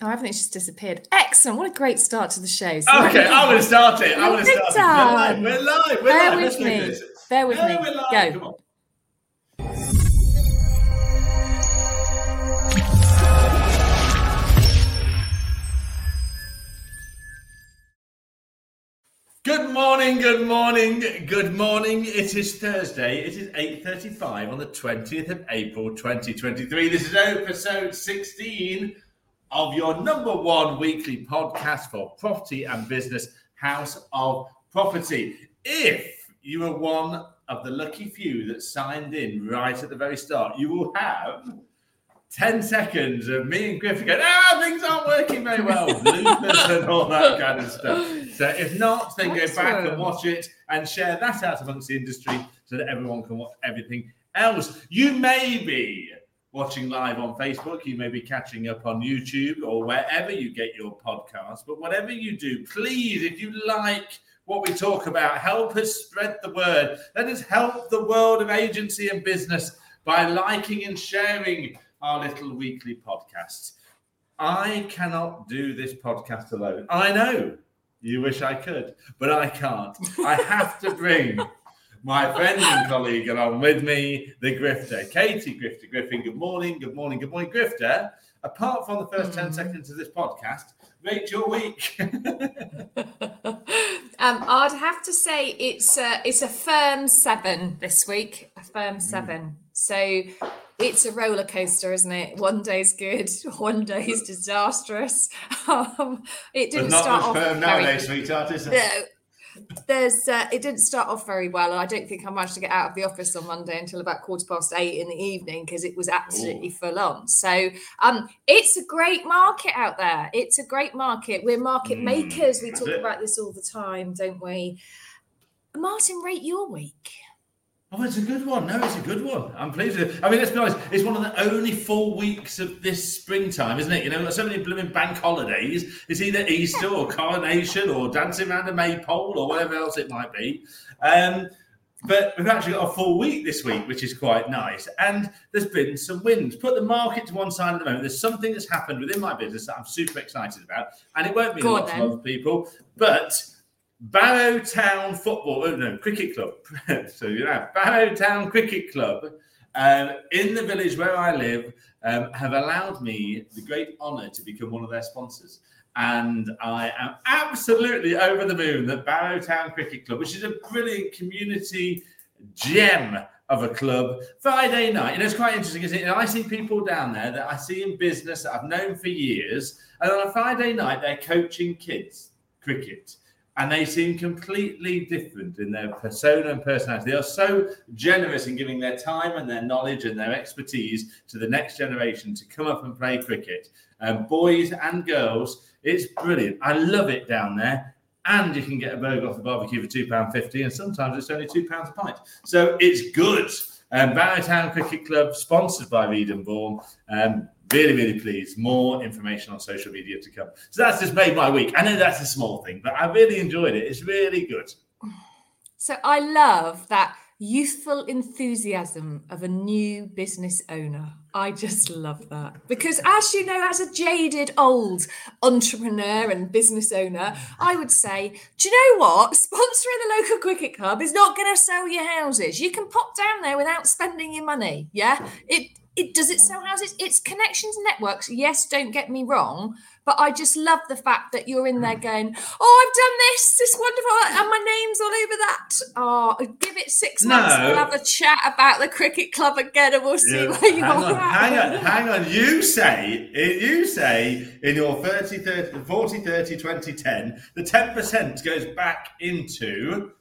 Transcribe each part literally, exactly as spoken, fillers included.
Oh, I think it's just disappeared. Excellent. What a great start to the show. So okay, I want to start it. I want to start it. We're live. We're live. We're Bear live. With me. Bear with no, me. Go. Come on. Good morning, good morning, good morning. It is Thursday. It is eight thirty-five on the twentieth of April, twenty twenty-three. This is episode sixteen of your number one weekly podcast for property and business, House of Property. If you are one of the lucky few that signed in right at the very start, you will have ten seconds of me and Griffin going, ah, things aren't working very well, bloopers and all that kind of stuff. So if not, then Excellent. Go back and watch it and share that out amongst the industry so that everyone can watch everything else. You may be watching live on Facebook, you may be catching up on YouTube or wherever you get your podcast. But whatever you do, please, if you like what we talk about, help us spread the word. Let us help the world of agency and business by liking and sharing our little weekly podcasts. I cannot do this podcast alone. I know you wish I could, but I can't. I have to bring my friend and colleague along with me, the Grifter, Katie Grifter Griffin. Good morning, good morning, good morning. Grifter, apart from the first mm. ten seconds of this podcast, rate your week. um, I'd have to say it's a, it's a firm seven this week, a firm seven. Mm. So it's a roller coaster, isn't it? One day's good, one day's disastrous. Um, it didn't but start off firm very nowadays, sweetheart, is it? No. There's, uh, it didn't start off very well, and I don't think I managed to get out of the office on Monday until about quarter past eight in the evening because it was absolutely Ooh. full on. So um, it's a great market out there. It's a great market. We're market mm, makers. We talk it. about this all the time, don't we? Martin, rate your week. Oh, it's a good one. No, it's a good one. I'm pleased with it. I mean, let's be honest. It's one of the only four weeks of this springtime, isn't it? You know, so many blooming bank holidays. It's either Easter or Coronation or dancing around a maypole or whatever else it might be. Um, but we've actually got a full week this week, which is quite nice. And there's been some wins. Put the market to one side at the moment. There's something that's happened within my business that I'm super excited about. And it won't be a lot to other people. But Barrow Town Football, oh no, Cricket Club. so you know, Barrow Town Cricket Club, um, in the village where I live, um, have allowed me the great honour to become one of their sponsors, and I am absolutely over the moon that Barrow Town Cricket Club, which is a brilliant community gem of a club, Friday night. You know, it's quite interesting, isn't it? And I see people down there that I see in business that I've known for years, and on a Friday night they're coaching kids cricket. And they seem completely different in their persona and personality. They are so generous in giving their time and their knowledge and their expertise to the next generation to come up and play cricket. Um, boys and girls, it's brilliant. I love it down there. And you can get a burger off the barbecue for two pounds fifty, and sometimes it's only two pounds a pint. So it's good. Um, Barrow Town Cricket Club, sponsored by Reading and Vaughan. Um, Really, really pleased. More information on social media to come. So that's just made my week. I know that's a small thing, but I really enjoyed it. It's really good. So I love that youthful enthusiasm of a new business owner. I just love that. Because as you know, as a jaded old entrepreneur and business owner, I would say, do you know what? Sponsoring the local cricket club is not going to sell your houses. You can pop down there without spending your money. Yeah? It It, does it sell houses? It's connections, networks. Yes, don't get me wrong, but I just love the fact that you're in there going, oh, I've done this, it's wonderful, and my name's all over that. Oh, give it six no. months, we'll have a chat about the cricket club again, and we'll see yeah. where you hang are on, at. Hang on, hang on. You say, you say in your forty thirty twenty ten, the ten percent goes back into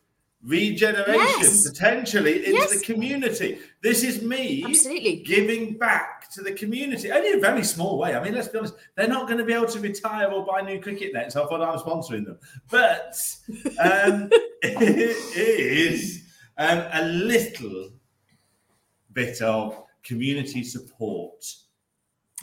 regeneration, yes. potentially into yes. the community. This is me absolutely giving back to the community, only in a very small way. I mean, let's be honest, they're not going to be able to retire or buy new cricket nets. I thought I was sponsoring them, but um, it is um, a little bit of community support.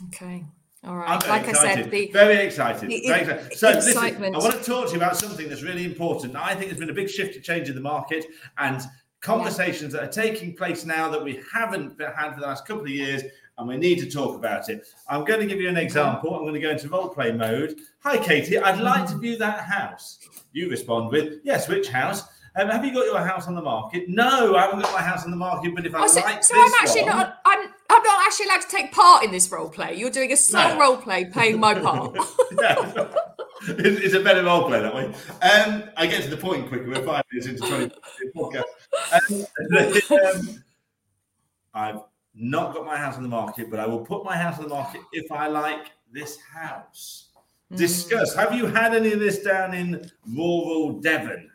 Okay. All right. I'm like excited. I said, the, very excited. The, very excited. So, excitement. Listen, I want to talk to you about something that's really important. I think there's been a big shift to change in the market, and conversations yeah. that are taking place now that we haven't had for the last couple of years and we need to talk about it. I'm going to give you an example. I'm going to go into role play mode. Hi, Katie, I'd like to view that house. You respond with, yes, which house? Um, have you got your house on the market? No, I haven't got my house on the market, but if I oh, so, like so this I'm actually one, not, I'm, I'm not actually allowed to take part in this role play. You're doing a slow no. role play, playing my part. Yeah, it's, it's a better role play that way. Um, I get to the point quicker. We're five minutes into twenty minutes. Um, um, I've not got my house on the market, but I will put my house on the market if I like this house. Mm. Discuss. Have you had any of this down in rural Devon?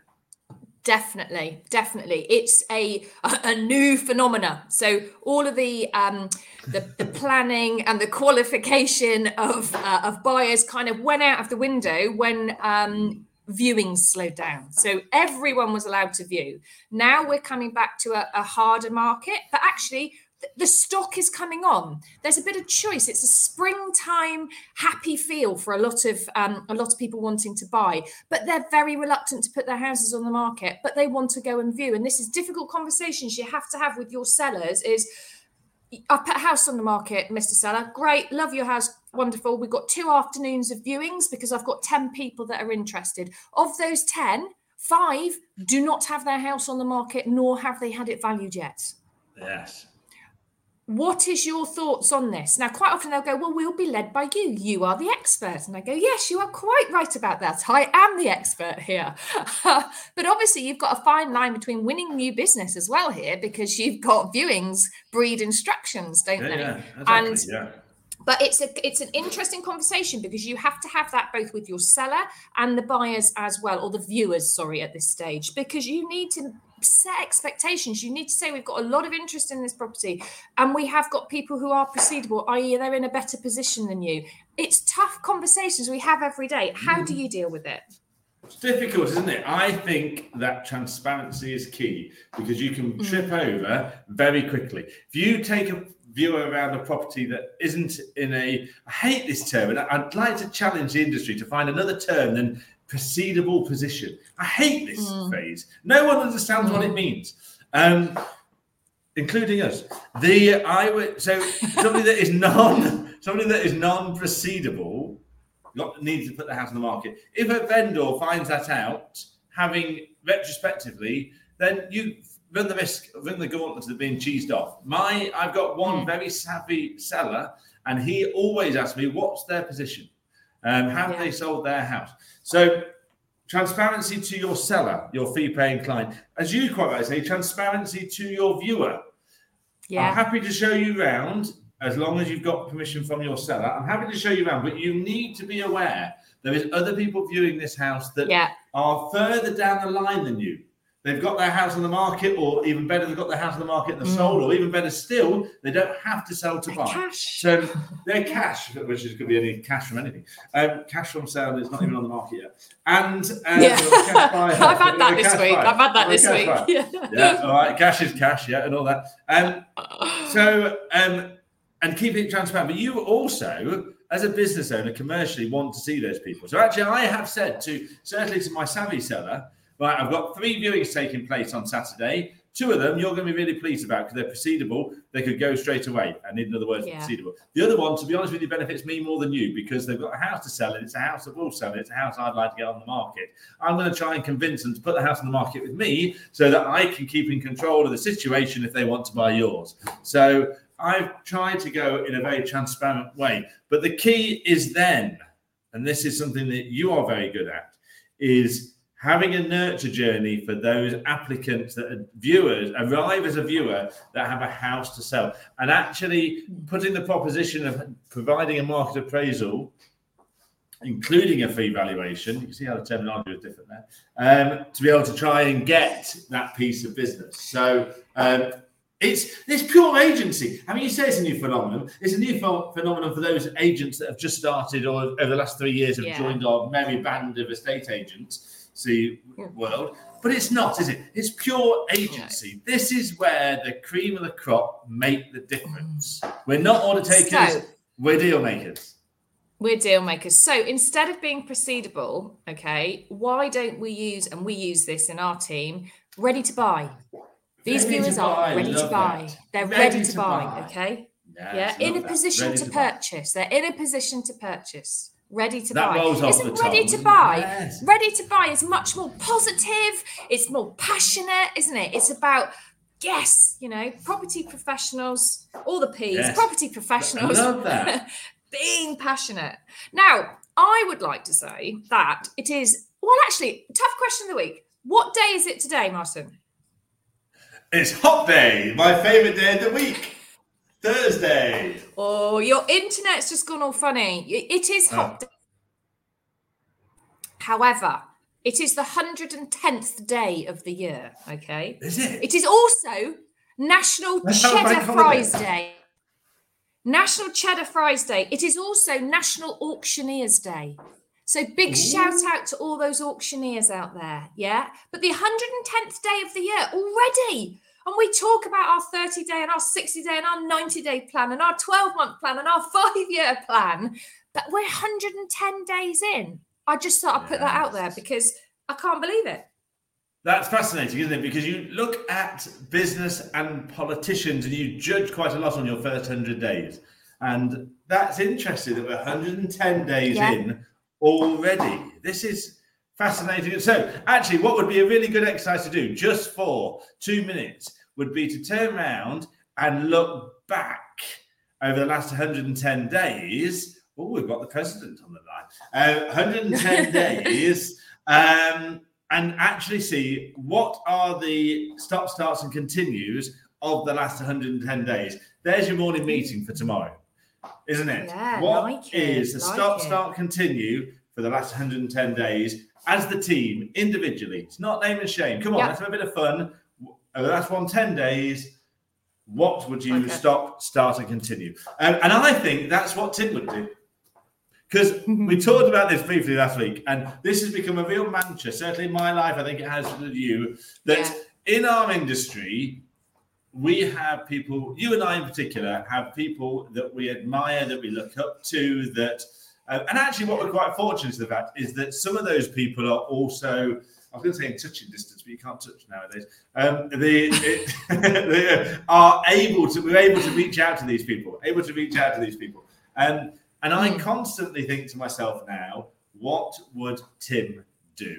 Definitely, definitely. It's a a new phenomena. So all of the um, the, the planning and the qualification of uh, of buyers kind of went out of the window when um, viewings slowed down. So everyone was allowed to view. Now we're coming back to a, a harder market, but actually th- the stock is coming on. There's a bit of choice. It's a springtime happy feel for a lot of um, a lot of people wanting to buy, but they're very reluctant to put their houses on the market, but they want to go and view. And this is difficult conversations you have to have with your sellers is, I put a house on the market, Mister Seller. Great, love your house. Wonderful. We've got two afternoons of viewings because I've got ten people that are interested. Of those ten, five do not have their house on the market, nor have they had it valued yet. Yes. What is your thoughts on this? Now, quite often they'll go, well, we'll be led by you. You are the expert. And I go, yes, you are quite right about that. I am the expert here. But obviously you've got a fine line between winning new business as well here, because you've got viewings breed instructions, don't yeah, they? Yeah, exactly, and yeah. But it's a it's an interesting conversation because you have to have that both with your seller and the buyers as well, or the viewers, sorry, at this stage, because you need to set expectations. You need to say, we've got a lot of interest in this property and we have got people who are proceedable, that is they're in a better position than you. It's tough conversations we have every day. How do you deal with it? It's difficult, isn't it? I think that transparency is key because you can trip mm. over very quickly. If you take a viewer around a property that isn't in a, I hate this term, and I'd like to challenge the industry to find another term than proceedable position. I hate this mm. phrase. No one understands mm. what it means, um, including us. The I would so somebody that is non somebody that is non-proceedable needs to put the house on the market. If a vendor finds that out, having retrospectively, then you run the risk, run the gauntlet of being cheesed off. My, I've got one mm. very savvy seller, and he always asks me, "What's their position? Um, have yeah. they sold their house?" So, transparency to your seller, your fee-paying client, as you quite rightly say, transparency to your viewer. Yeah. I'm happy to show you round as long as you've got permission from your seller. I'm happy to show you round, but you need to be aware there is other people viewing this house that yeah. are further down the line than you. They've got their house on the market, or even better, they've got their house on the market and they're mm. sold, or even better still, they don't have to sell to they're buy. Cash. So they're cash, which is going to be any cash from anything. Um, cash from sale is not even on the market yet. And um, yeah. cash buyer, I've had that this week. Buyer. I've had that this week. Yeah. yeah, all right. Cash is cash, yeah, and all that. Um, so, um, and keeping it transparent. But you also, as a business owner, commercially want to see those people. So actually, I have said to, certainly to my savvy seller, right, I've got three viewings taking place on Saturday. Two of them you're going to be really pleased about because they're proceedable. They could go straight away. And in other words, yeah. proceedable. The other one, to be honest with you, benefits me more than you because they've got a house to sell and it's a house that will sell and it's a house I'd like to get on the market. I'm going to try and convince them to put the house on the market with me so that I can keep in control of the situation if they want to buy yours. So I've tried to go in a very transparent way. But the key is then, and this is something that you are very good at, is having a nurture journey for those applicants that are viewers, arrive as a viewer that have a house to sell, and actually putting the proposition of providing a market appraisal, including a fee valuation. You can see how the terminology is different there, um, to be able to try and get that piece of business. So um, it's it's pure agency. I mean, you say it's a new phenomenon. It's a new ph- phenomenon for those agents that have just started or over the last three years have yeah. joined our merry band of estate agents. See world, but it's not, is it? It's pure agency. No. This is where the cream of the crop make the difference. We're not order takers, so, we're deal makers. We're deal makers. So instead of being proceedable, okay, why don't we use, and we use this in our team, ready to buy? These ready viewers buy, are ready to buy. That. They're ready, ready to, to buy, buy, okay? Yeah, yeah, in a that. position ready to, to purchase. They're in a position to purchase. Ready to that buy. Isn't ready top, to buy? Yes. Ready to buy is much more positive. It's more passionate, isn't it? It's about, yes, you know, property professionals, all the P's, yes. property professionals. I love that. Being passionate. Now, I would like to say that it is, well, actually, tough question of the week. What day is it today, Martin? It's Hot Day, my favourite day of the week. Thursday. Oh, your internet's just gone all funny. It is Hot Day. However, it is the one hundred tenth day of the year, okay? Is it? It is also National That's Cheddar Fries Day. National Cheddar Fries Day. It is also National Auctioneers Day. So big Ooh. shout out to all those auctioneers out there, yeah? But the one hundred tenth day of the year already. And we talk about our thirty-day and our sixty-day and our ninety-day plan and our twelve-month plan and our five-year plan. But we're one hundred ten days in. I just thought I'd put yes. that out there because I can't believe it. That's fascinating, isn't it? Because you look at business and politicians and you judge quite a lot on your first one hundred days. And that's interesting that we're one hundred ten days yeah. in already. This is... fascinating. So actually, what would be a really good exercise to do just for two minutes would be to turn around and look back over the last one hundred ten days. Oh, we've got the president on the line. Uh, one hundred ten days um, and actually see what are the stop, starts and continues of the last one hundred ten days. There's your morning meeting for tomorrow, isn't it? Yeah, what like it, is the like stop, it. start, continue for the last one hundred ten days? As the team, individually, it's not name and shame. Come on, yep. let's have a bit of fun. That's one hundred ten days. What would you okay. stop, start, and continue? Um, and I think that's what Tim would do. Because we talked about this briefly last week, and this has become a real mantra, certainly in my life, I think it has with you, that yeah. in our industry, we have people, you and I in particular, have people that we admire, that we look up to, that... Uh, and actually, what we're quite fortunate to the fact is that some of those people are also, I was going to say in touching distance, but you can't touch nowadays. Um, they, it, they are able to, we're able to reach out to these people, able to reach out to these people. Um, and I constantly think to myself now, what would Tim do?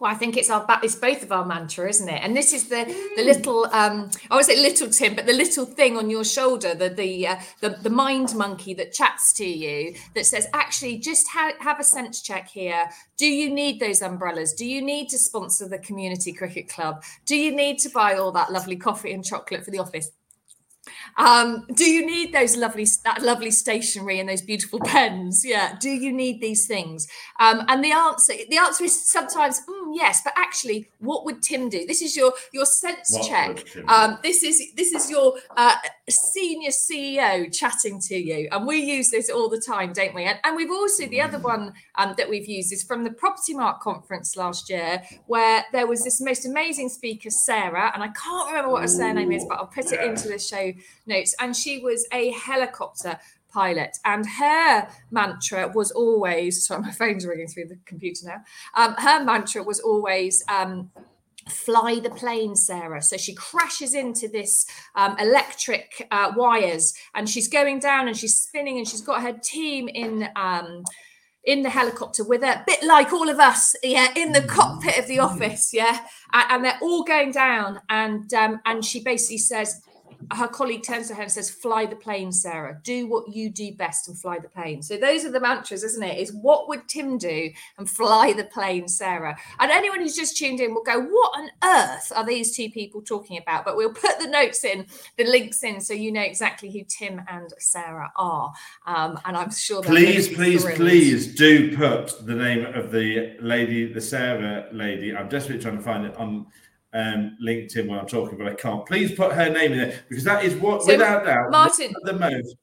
Well, I think it's our it's both of our mantra, isn't it? And this is the the little um, I was it little Tim, but the little thing on your shoulder, the the, uh, the the mind monkey that chats to you that says, actually, just ha- have a sense check here. Do you need those umbrellas? Do you need to sponsor the community cricket club? Do you need to buy all that lovely coffee and chocolate for the office? Um, do you need those lovely that lovely stationery and those beautiful pens? Yeah. Do you need these things? Um, and the answer the answer is sometimes mm, yes, but actually, what would Tim do? This is your your sense what check. Um, this is this is your uh, senior C E O chatting to you, and we use this all the time, don't we? And, and we've also the other one um, that we've used is from the Property Mark conference last year, where there was this most amazing speaker, Sarah, and I can't remember what her surname Ooh, is, but I'll put yeah. it into the show notes. And she was a helicopter pilot, and her mantra was always, sorry, my phone's ringing through the computer now. Um, her mantra was always, um, fly the plane, Sarah. So she crashes into this um, electric uh, wires, and she's going down and she's spinning, and she's got her team in, um, in the helicopter with her, a bit like all of us, yeah, in the cockpit of the office. Yeah. And, and they're all going down, and, um, and she basically says, her colleague turns to her and says, fly the plane, Sarah. Do what you do best and fly the plane. So those are the mantras, isn't it? Is what would Tim do and fly the plane, Sarah? And anyone who's just tuned in will go, what on earth are these two people talking about? But we'll put the notes in, the links in, so you know exactly who Tim and Sarah are. Um, and I'm sure that Please, please, thrilled. please do put the name of the lady, the Sarah lady. I'm desperately trying to find it on... um LinkedIn when I'm talking, but I can't. Please put her name in there, because that is what, so without doubt, Martin, the most.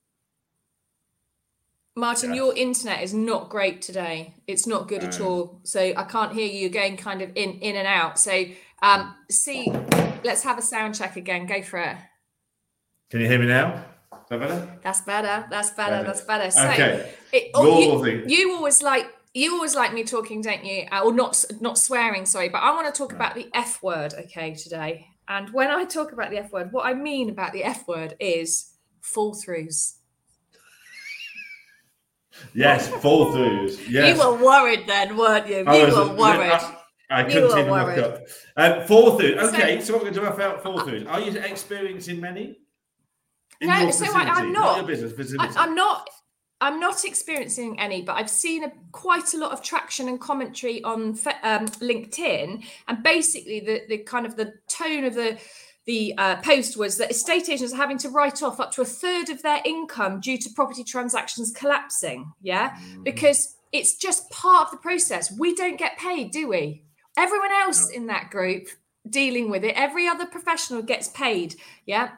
Martin, yeah. your internet is not great today. It's not good um, at all. So I can't hear you. You're going kind of in, in and out. So um see, let's have a sound check again. Go for it. Can you hear me now? Is that better? That's better. That's better. That's better. So okay. it, oh, you, you always like. You always like me talking, don't you? Uh, or not not swearing, sorry. But I want to talk about the F word, okay, today. And when I talk about the F word, what I mean about the F word is fall throughs. Yes, fall throughs. Yes. You were worried then, weren't you? You I was, were worried. I, I couldn't were even worried. Look up. Um, fall throughs. Okay, so, so what we're going to do about fall throughs? Are you experiencing many? In no, so I, I'm not. not your business, I, I'm not. I'm not experiencing any, but I've seen a, quite a lot of traction and commentary on um, LinkedIn, and basically the, the kind of the tone of the the uh, post was that estate agents are having to write off up to a third of their income due to property transactions collapsing. Yeah, mm. because it's just part of the process. We don't get paid, do we? Everyone else no. in that group dealing with it, every other professional gets paid. Yeah.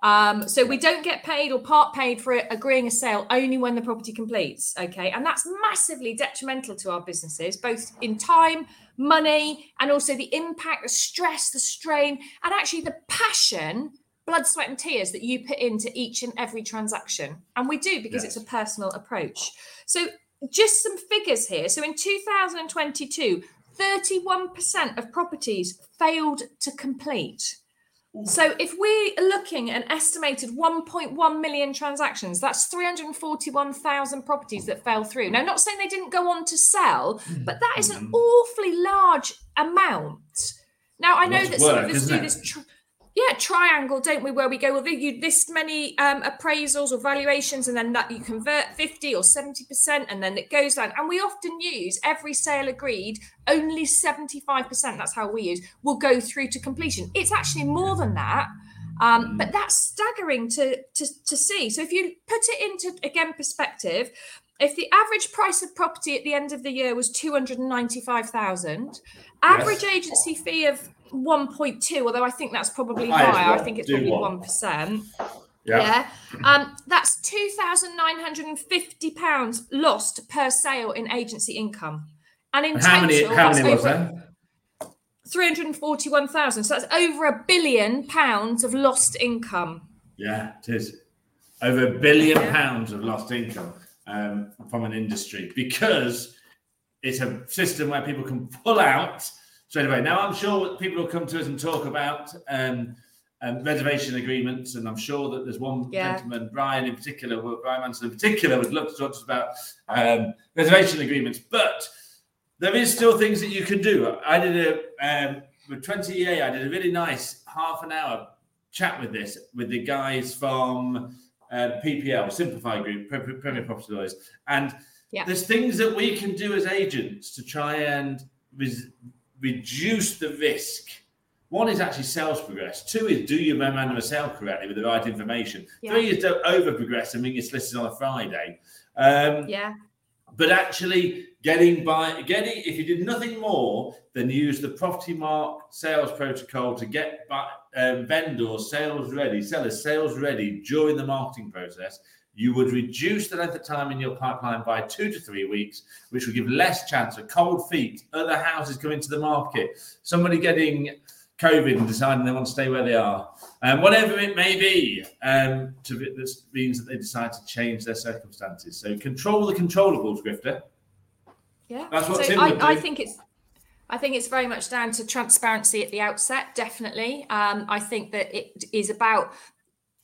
Um, so we don't get paid or part paid for agreeing a sale only when the property completes. OK, and that's massively detrimental to our businesses, both in time, money, and also the impact, the stress, the strain, and actually the passion, blood, sweat and tears that you put into each and every transaction. And we do, because yes. it's a personal approach. So just some figures here. So in two thousand twenty-two, thirty-one percent of properties failed to complete. So if we're looking at an estimated one point one million transactions, that's three hundred forty-one thousand properties that fell through. Now, I'm not saying they didn't go on to sell, but that is an awfully large amount. Now, I know that some of us do this, tri- yeah, triangle, don't we, where we go, well, you list many um, appraisals or valuations, and then that you convert fifty or seventy percent, and then it goes down. And we often use every sale agreed, only seventy-five percent, that's how we use, will go through to completion. It's actually more than that, um, but that's staggering to, to, to see. So if you put it into, again, perspective, if the average price of property at the end of the year was two hundred ninety-five thousand, average yes. agency fee of one point two, although I think that's probably higher. Well, I think it's probably one percent. Yeah. yeah. Um, that's two thousand nine hundred and fifty pounds lost per sale in agency income, and in and how total, many, how many was that? Three hundred and forty-one thousand. So that's over a billion pounds of lost income. Yeah, it is over a billion yeah. pounds of lost income um, from an industry, because it's a system where people can pull out. So anyway, now I'm sure people will come to us and talk about um, um, reservation agreements, and I'm sure that there's one yeah. gentleman, Brian in particular, Brian Manson in particular, would love to talk to us about um, reservation agreements. But there is still things that you can do. I did a um, with twenty E A, I did a really nice half an hour chat with this with the guys from uh, P P L, Simplify Group, Premier Property Lawyers, and yeah. there's things that we can do as agents to try and res- reduce the risk. One is actually sales progress. Two is do your memorandum of sale correctly with the right information. Yeah. Three is don't over progress and mean your solicitors on a Friday. Um, yeah. But actually getting by, getting, if you did nothing more than use the Property Mark sales protocol to get by, um, vendors sales ready, sellers sales ready during the marketing process, you would reduce the length of time in your pipeline by two to three weeks, which would give less chance of cold feet, other houses coming to the market, somebody getting COVID and deciding they want to stay where they are, and um, whatever it may be, um, to, this means that they decide to change their circumstances. So control the controllables, Grifter. Yeah, that's what so Tim I, would do. I think it's. I think it's very much down to transparency at the outset. Definitely, um, I think that it is about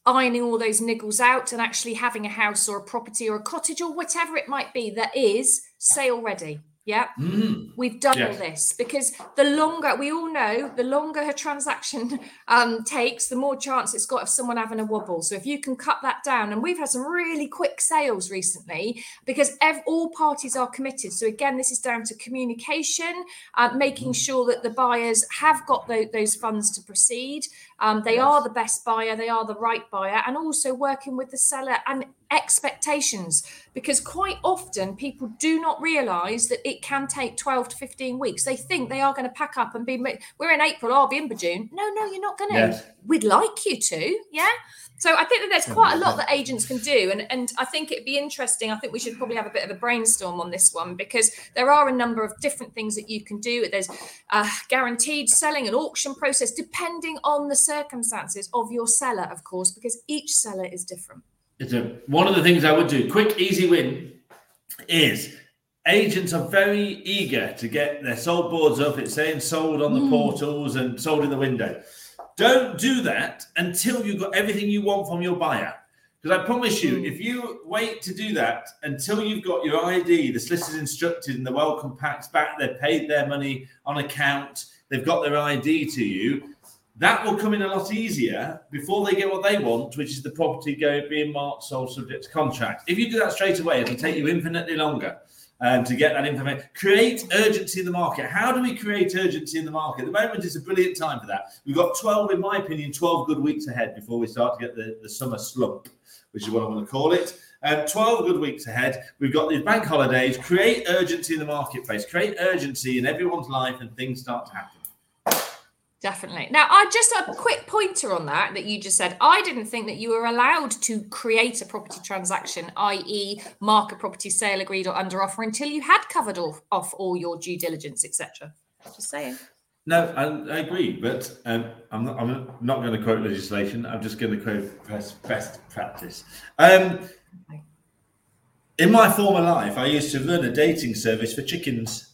ironing all those niggles out and actually having a house or a property or a cottage or whatever it might be that is sale ready. Yeah, mm. We've done yes. all this, because the longer, we all know, the longer a transaction um, takes, the more chance it's got of someone having a wobble. So if you can cut that down, and we've had some really quick sales recently because ev- all parties are committed. So again, this is down to communication, uh, making sure that the buyers have got th- those funds to proceed. Um, they yes. are the best buyer, they are the right buyer, and also working with the seller and expectations, because quite often people do not realize that it can take twelve to fifteen weeks. They think they are going to pack up and be, we're in April, I'll be in by June. No, no, you're not going to. Yes. We'd like you to. Yeah. So I think that there's quite a lot that agents can do. And, and I think it'd be interesting. I think we should probably have a bit of a brainstorm on this one, because there are a number of different things that you can do. There's uh, guaranteed selling and auction process, depending on the circumstances of your seller, of course, because each seller is different. It's a, one of the things I would do, quick, easy win, is agents are very eager to get their sold boards up. It's saying sold on the mm. portals and sold in the window. Don't do that until you've got everything you want from your buyer. Because I promise you, if you wait to do that until you've got your I D, the solicitor's instructed and the welcome pack's back, they've paid their money on account, they've got their I D to you, that will come in a lot easier before they get what they want, which is the property going being marked sole subject to contract. If you do that straight away, it'll take you infinitely longer um, to get that information. Create urgency in the market. How do we create urgency in the market? At the moment is a brilliant time for that. We've got twelve, in my opinion, twelve good weeks ahead before we start to get the, the summer slump, which is what I'm going to call it. Um, twelve good weeks ahead. We've got these bank holidays. Create urgency in the marketplace. Create urgency in everyone's life and things start to happen. Definitely. Now, I just a quick pointer on that, that you just said, I didn't think that you were allowed to create a property transaction, that is mark a property sale agreed or under offer until you had covered off, off all your due diligence, et cetera. Just saying. No, I, I agree, but um, I'm not, I'm not going to quote legislation. I'm just going to quote best, best practice. Um, in my former life, I used to run a dating service for chickens,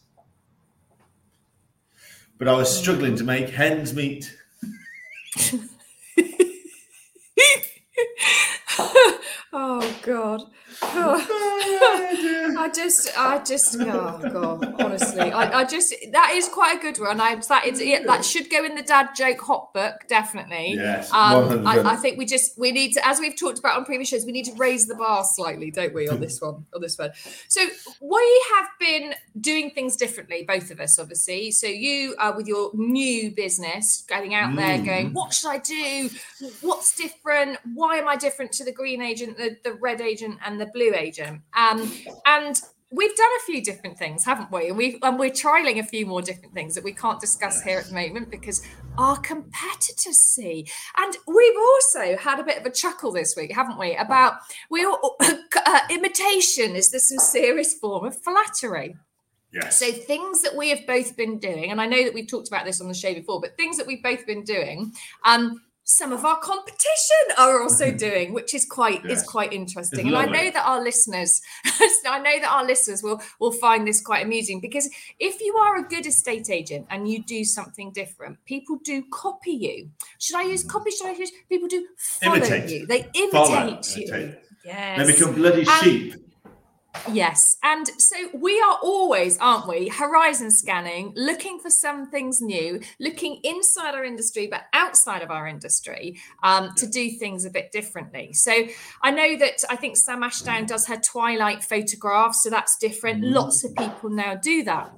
but I was struggling to make hens meet. Oh, God. Oh. I just, I just, oh, God, honestly. I, I just, that is quite a good one. I that is, yeah, that should go in the dad joke hot book, definitely. Yes, um, I, I think we just, we need to, as we've talked about on previous shows, we need to raise the bar slightly, don't we, on this one, on this one. So we have been doing things differently, both of us, obviously. So you are uh, with your new business, getting out mm. there going, what should I do? What's different? Why am I different to the green agent, the, the red agent and the blue agent? Um, and we've done a few different things, haven't we? And, we've, and we're trialing a few more different things that we can't discuss here at the moment because our competitors see. And we've also had a bit of a chuckle this week, haven't we? About we all, uh, imitation is the sincerest form of flattery. Yes. So things that we have both been doing, and I know that we've talked about this on the show before, but things that we've both been doing, um, some of our competition are also doing, which is quite yes. is quite interesting. And I know that our listeners, I know that our listeners will, will find this quite amusing, because if you are a good estate agent and you do something different, people do copy you. Should I use copy? Should I use? People do follow imitate. you. They imitate follow. you. Imitate. Yes. They become bloody and, sheep. Yes. And so we are always, aren't we, horizon scanning, looking for some things new, looking inside our industry, but outside of our industry um, to do things a bit differently. So I know that I think Sam Ashdown does her twilight photographs, so that's different. Lots of people now do that.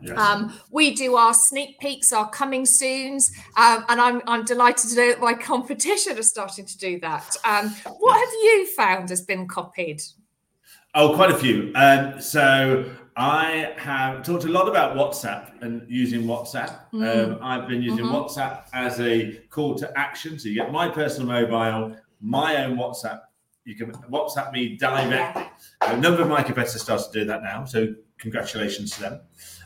Yes. Um, we do our sneak peeks, our coming soons, um, and I'm I'm delighted to know that my competition are starting to do that. Um, what have you found has been copied? Oh, quite a few. Um, so I have talked a lot about WhatsApp and using WhatsApp. Mm. Um, I've been using mm-hmm. WhatsApp as a call to action. So you get my personal mobile, my own WhatsApp. You can WhatsApp me directly. A number of my competitors started doing that now, so congratulations to them.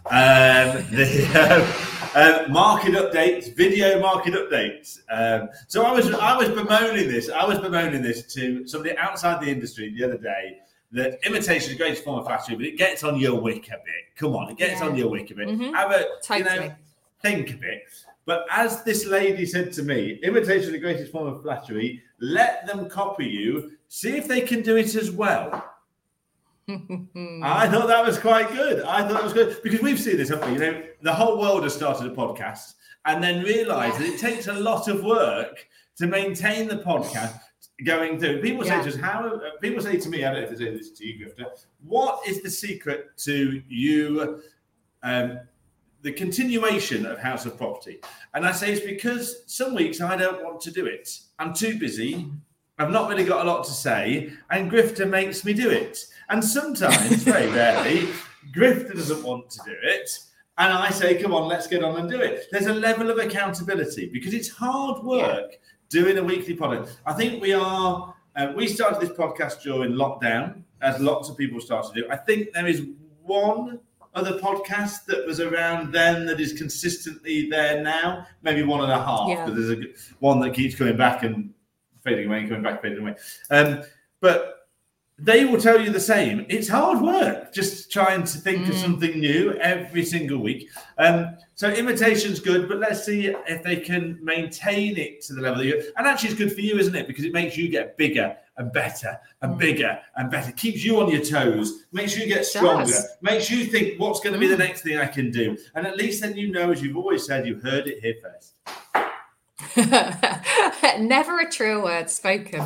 Um, the um, uh, market updates, video market updates. Um, so I was I was bemoaning this. I was bemoaning this to somebody outside the industry the other day. That imitation is the greatest form of flattery, but it gets on your wick a bit. Come on, it gets yeah. on your wick a bit. Mm-hmm. Have a, totally. you know, think a bit. But as this lady said to me, imitation is the greatest form of flattery. Let them copy you. See if they can do it as well. I thought that was quite good. I thought that was good. Because we've seen this, haven't we? You know, the whole world has started a podcast and then realised yeah. that it takes a lot of work to maintain the podcast. Going through, people yeah. say to us, how people say to me, I don't know if they say this to you, Grifter, what is the secret to you, um, the continuation of House of Property? And I say it's because some weeks I don't want to do it, I'm too busy, I've not really got a lot to say, and Grifter makes me do it. And sometimes, very rarely, Grifter doesn't want to do it. And I say, come on, let's get on and do it. There's a level of accountability because it's hard work. Yeah. Doing a weekly podcast. I think we are, uh, we started this podcast during lockdown, as lots of people started to do. I think there is one other podcast that was around then that is consistently there now, maybe one and a half, yeah. but there's a, one that keeps coming back and fading away, coming back, fading away. Um, but they will tell you the same. It's hard work just trying to think mm. of something new every single week. Um, so imitation's good, but let's see if they can maintain it to the level that you. And actually, it's good for you, isn't it? Because it makes you get bigger and better and mm. bigger and better. Keeps you on your toes. Makes you get stronger. Makes you think, what's going to be mm. the next thing I can do? And at least then you know, as you've always said, you heard it here first. Never a true word spoken.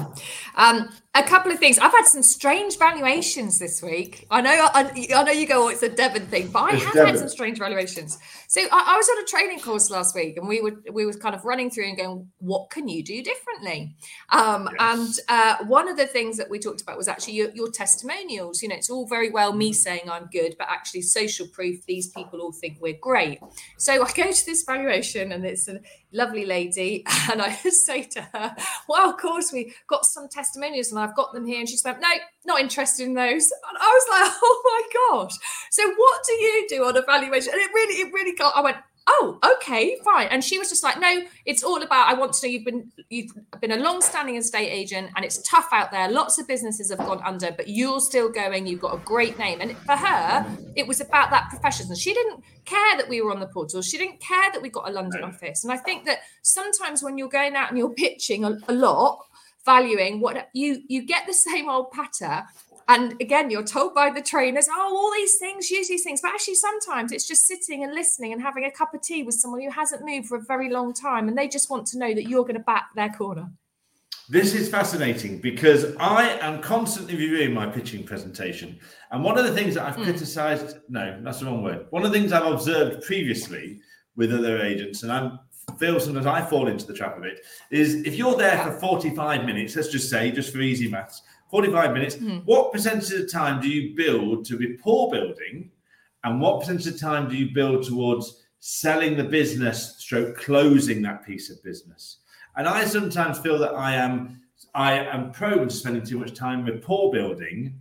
Um, a couple of things. I've had some strange valuations this week. I know I, I know you go, oh, it's a Devon thing, but I it's have Devon. had some strange valuations. So I, I was on a training course last week, and we were we were kind of running through and going, what can you do differently? Um, yes. And uh, one of the things that we talked about was actually your, your testimonials. You know, it's all very well me saying I'm good, but actually social proof, these people all think we're great. So I go to this valuation, and it's a lovely lady, and I say to her, well, of course, we got some testimonials, and I've got them here. And she's like, no, not interested in those. And I was like, oh my gosh. So what do you do on evaluation? And it really, it really got, I went, oh, okay, fine. And she was just like, no, it's all about, I want to know you've been, you've been a long-standing estate agent, and it's tough out there. Lots of businesses have gone under, but you're still going. You've got a great name. And for her, it was about that professionalism. She didn't care that we were on the portal. She didn't care that we got a London office. And I think that sometimes when you're going out and you're pitching a, a lot, valuing what you, you get the same old patter. And again, you're told by the trainers, oh, all these things, use these things. But actually, sometimes it's just sitting and listening and having a cup of tea with someone who hasn't moved for a very long time. And they just want to know that you're going to back their corner. This is fascinating because I am constantly reviewing my pitching presentation. And one of the things that I've mm. criticised, no, that's the wrong word. One of the things I've observed previously with other agents, and I'm feel sometimes I fall into the trap of it, is if you're there for forty-five minutes, let's just say, just for easy maths, forty-five minutes, mm. what percentage of the time do you build to rapport building, and what percentage of the time do you build towards selling the business stroke closing that piece of business? And I sometimes feel that I am I am prone to spending too much time rapport building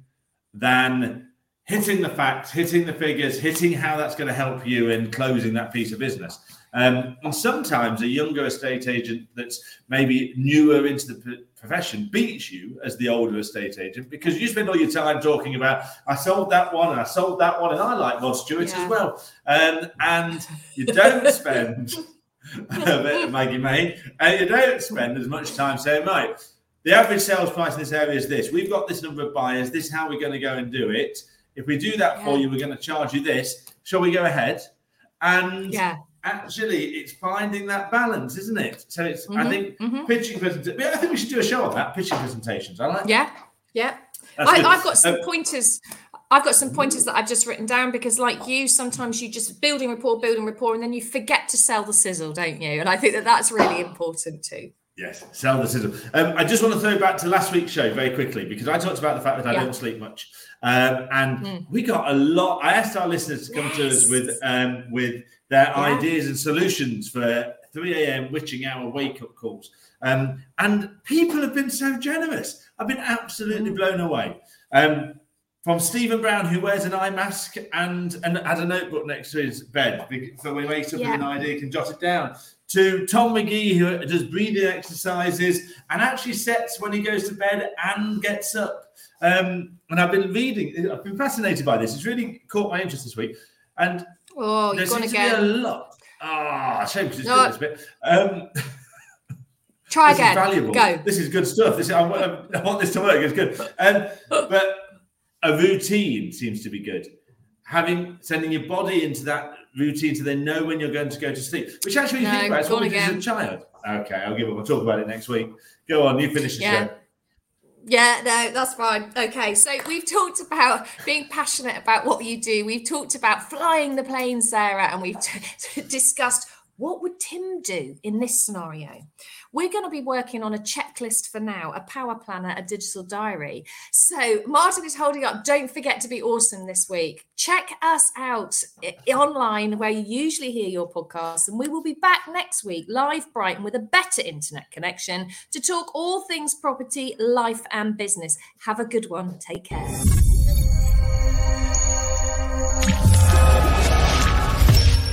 than hitting the facts, hitting the figures, hitting how that's going to help you in closing that piece of business. Um, and sometimes a younger estate agent that's maybe newer into the p- profession beats you as the older estate agent because you spend all your time talking about, I sold that one and I sold that one and I like Rod Stewart yeah. as well. Um, and you don't spend a bit of Maggie May, and you don't spend as much time saying, right, the average sales price in this area is this. We've got this number of buyers. This is how we're going to go and do it. If we do that yeah. for you, we're going to charge you this. Shall we go ahead? And yeah. actually, it's finding that balance, isn't it? So it's, mm-hmm, I think, mm-hmm. pitching presentations. I think we should do a show on that, pitching presentations. I like that. Yeah, yeah. I, I've got some um, pointers. I've got some pointers that I've just written down because, like you, sometimes you just building rapport, building rapport, and then you forget to sell the sizzle, don't you? And I think that that's really important too. Yes, sell the sizzle. Um, I just want to throw back to last week's show very quickly because I talked about the fact that I yeah. don't sleep much. Um, and mm. we got a lot. I asked our listeners to come yes. to us with um, with their yeah. ideas and solutions for three a.m. witching hour wake-up calls. Um, and people have been so generous. I've been absolutely mm. blown away. Um, from Stephen Brown, who wears an eye mask and, and had a notebook next to his bed so when he wakes up yeah. with an idea, can jot it down. To Tom McGee, who does breathing exercises and actually sets when he goes to bed and gets up. Um, and I've been reading, I've been fascinated by this. It's really caught my interest this week. And oh, there seems to be a lot. Ah, oh, shame because it's oh. good this bit. Um, Try this again. This is valuable. Go. This is good stuff. This, I, want, I want this to work. It's good. Um, but a routine seems to be good. Having, sending your body into that routine so they know when you're going to go to sleep, which actually you no, think about it's what we did as a child. Okay, I'll give up. I'll talk about it next week. Go on, you finish the yeah. show. Yeah, no, that's fine. Okay, so we've talked about being passionate about what you do. We've talked about flying the plane, Sarah, and we've t- discussed what would Tim do in this scenario. We're going to be working on a checklist for now, a power planner, a digital diary. So Martin is holding up. Don't forget to be awesome this week. Check us out online where you usually hear your podcasts. And we will be back next week, live Brighton, with a better internet connection to talk all things property, life and business. Have a good one. Take care.